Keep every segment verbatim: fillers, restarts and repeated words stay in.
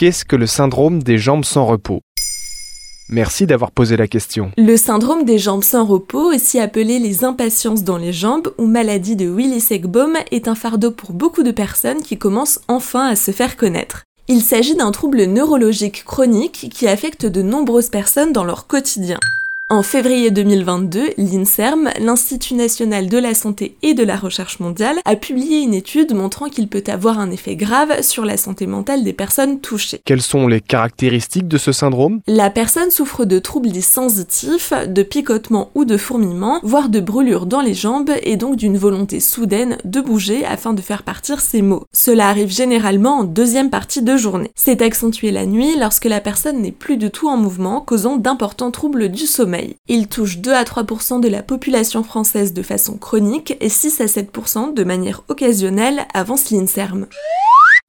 qu'est-ce que le syndrome des jambes sans repos ? Merci d'avoir posé la question. Le syndrome des jambes sans repos, aussi appelé les impatiences dans les jambes ou maladie de Willis-Ekbom, est un fardeau pour beaucoup de personnes qui commencent enfin à se faire connaître. Il s'agit d'un trouble neurologique chronique qui affecte de nombreuses personnes dans leur quotidien. En février deux mille vingt-deux, l'INSERM, l'Institut national de la santé et de la recherche mondiale, a publié une étude montrant qu'il peut avoir un effet grave sur la santé mentale des personnes touchées. Quelles sont les caractéristiques de ce syndrome ? La personne souffre de troubles dits sensitifs, de picotements ou de fourmillements, voire de brûlures dans les jambes et donc d'une volonté soudaine de bouger afin de faire partir ses maux. Cela arrive généralement en deuxième partie de journée. C'est accentué la nuit lorsque la personne n'est plus du tout en mouvement, causant d'importants troubles du sommeil. Il touche deux à trois pour cent de la population française de façon chronique et six à sept pour cent de manière occasionnelle, avance l'INSERM.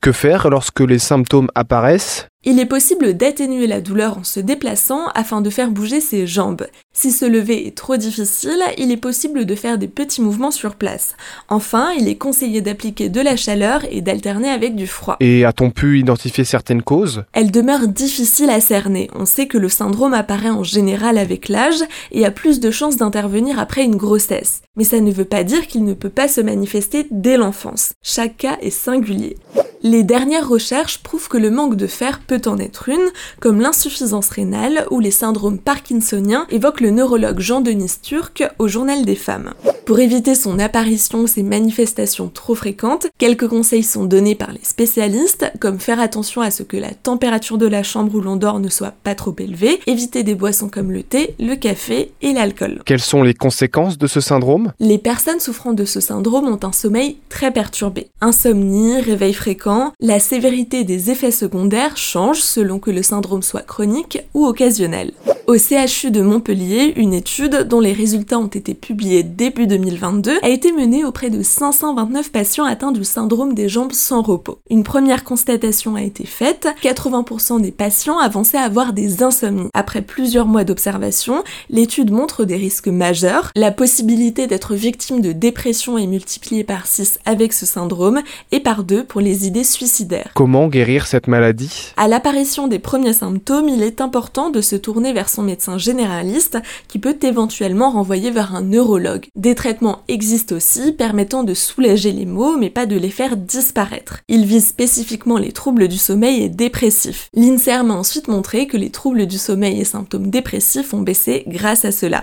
Que faire lorsque les symptômes apparaissent ? Il est possible d'atténuer la douleur en se déplaçant afin de faire bouger ses jambes. Si se lever est trop difficile, il est possible de faire des petits mouvements sur place. Enfin, il est conseillé d'appliquer de la chaleur et d'alterner avec du froid. Et a-t-on pu identifier certaines causes ? Elles demeurent difficiles à cerner. On sait que le syndrome apparaît en général avec l'âge et a plus de chances d'intervenir après une grossesse. Mais ça ne veut pas dire qu'il ne peut pas se manifester dès l'enfance. Chaque cas est singulier. Les dernières recherches prouvent que le manque de fer peut en être une, comme l'insuffisance rénale ou les syndromes parkinsoniens, évoque le neurologue Jean-Denis Turc au Journal des femmes. Pour éviter son apparition ou ses manifestations trop fréquentes, quelques conseils sont donnés par les spécialistes, comme faire attention à ce que la température de la chambre où l'on dort ne soit pas trop élevée, éviter des boissons comme le thé, le café et l'alcool. Quelles sont les conséquences de ce syndrome ? Les personnes souffrant de ce syndrome ont un sommeil très perturbé. Insomnie, réveil fréquent, la sévérité des effets secondaires change selon que le syndrome soit chronique ou occasionnel. Au C H U de Montpellier, une étude dont les résultats ont été publiés début deux mille vingt-deux a été menée auprès de cinq cent vingt-neuf patients atteints du syndrome des jambes sans repos. Une première constatation a été faite, quatre-vingts pour cent des patients avançaient à avoir des insomnies. Après plusieurs mois d'observation, l'étude montre des risques majeurs, la possibilité d'être victime de dépression est multipliée par six avec ce syndrome et par deux pour les idées suicidaires. Comment guérir cette maladie ? À l'apparition des premiers symptômes, il est important de se tourner vers son médecin généraliste qui peut éventuellement renvoyer vers un neurologue. Des traitements existent aussi permettant de soulager les maux mais pas de les faire disparaître. Ils visent spécifiquement les troubles du sommeil et dépressifs. L'INSERM a ensuite montré que les troubles du sommeil et symptômes dépressifs ont baissé grâce à cela.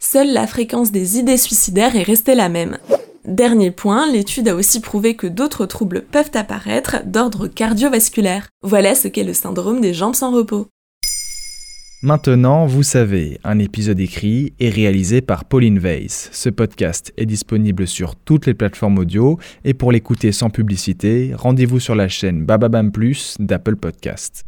Seule la fréquence des idées suicidaires est restée la même. Dernier point, l'étude a aussi prouvé que d'autres troubles peuvent apparaître d'ordre cardiovasculaire. Voilà ce qu'est le syndrome des jambes sans repos. Maintenant, vous savez, un épisode écrit et réalisé par Pauline Weiss. Ce podcast est disponible sur toutes les plateformes audio et pour l'écouter sans publicité, rendez-vous sur la chaîne Bababam Plus d'Apple Podcasts.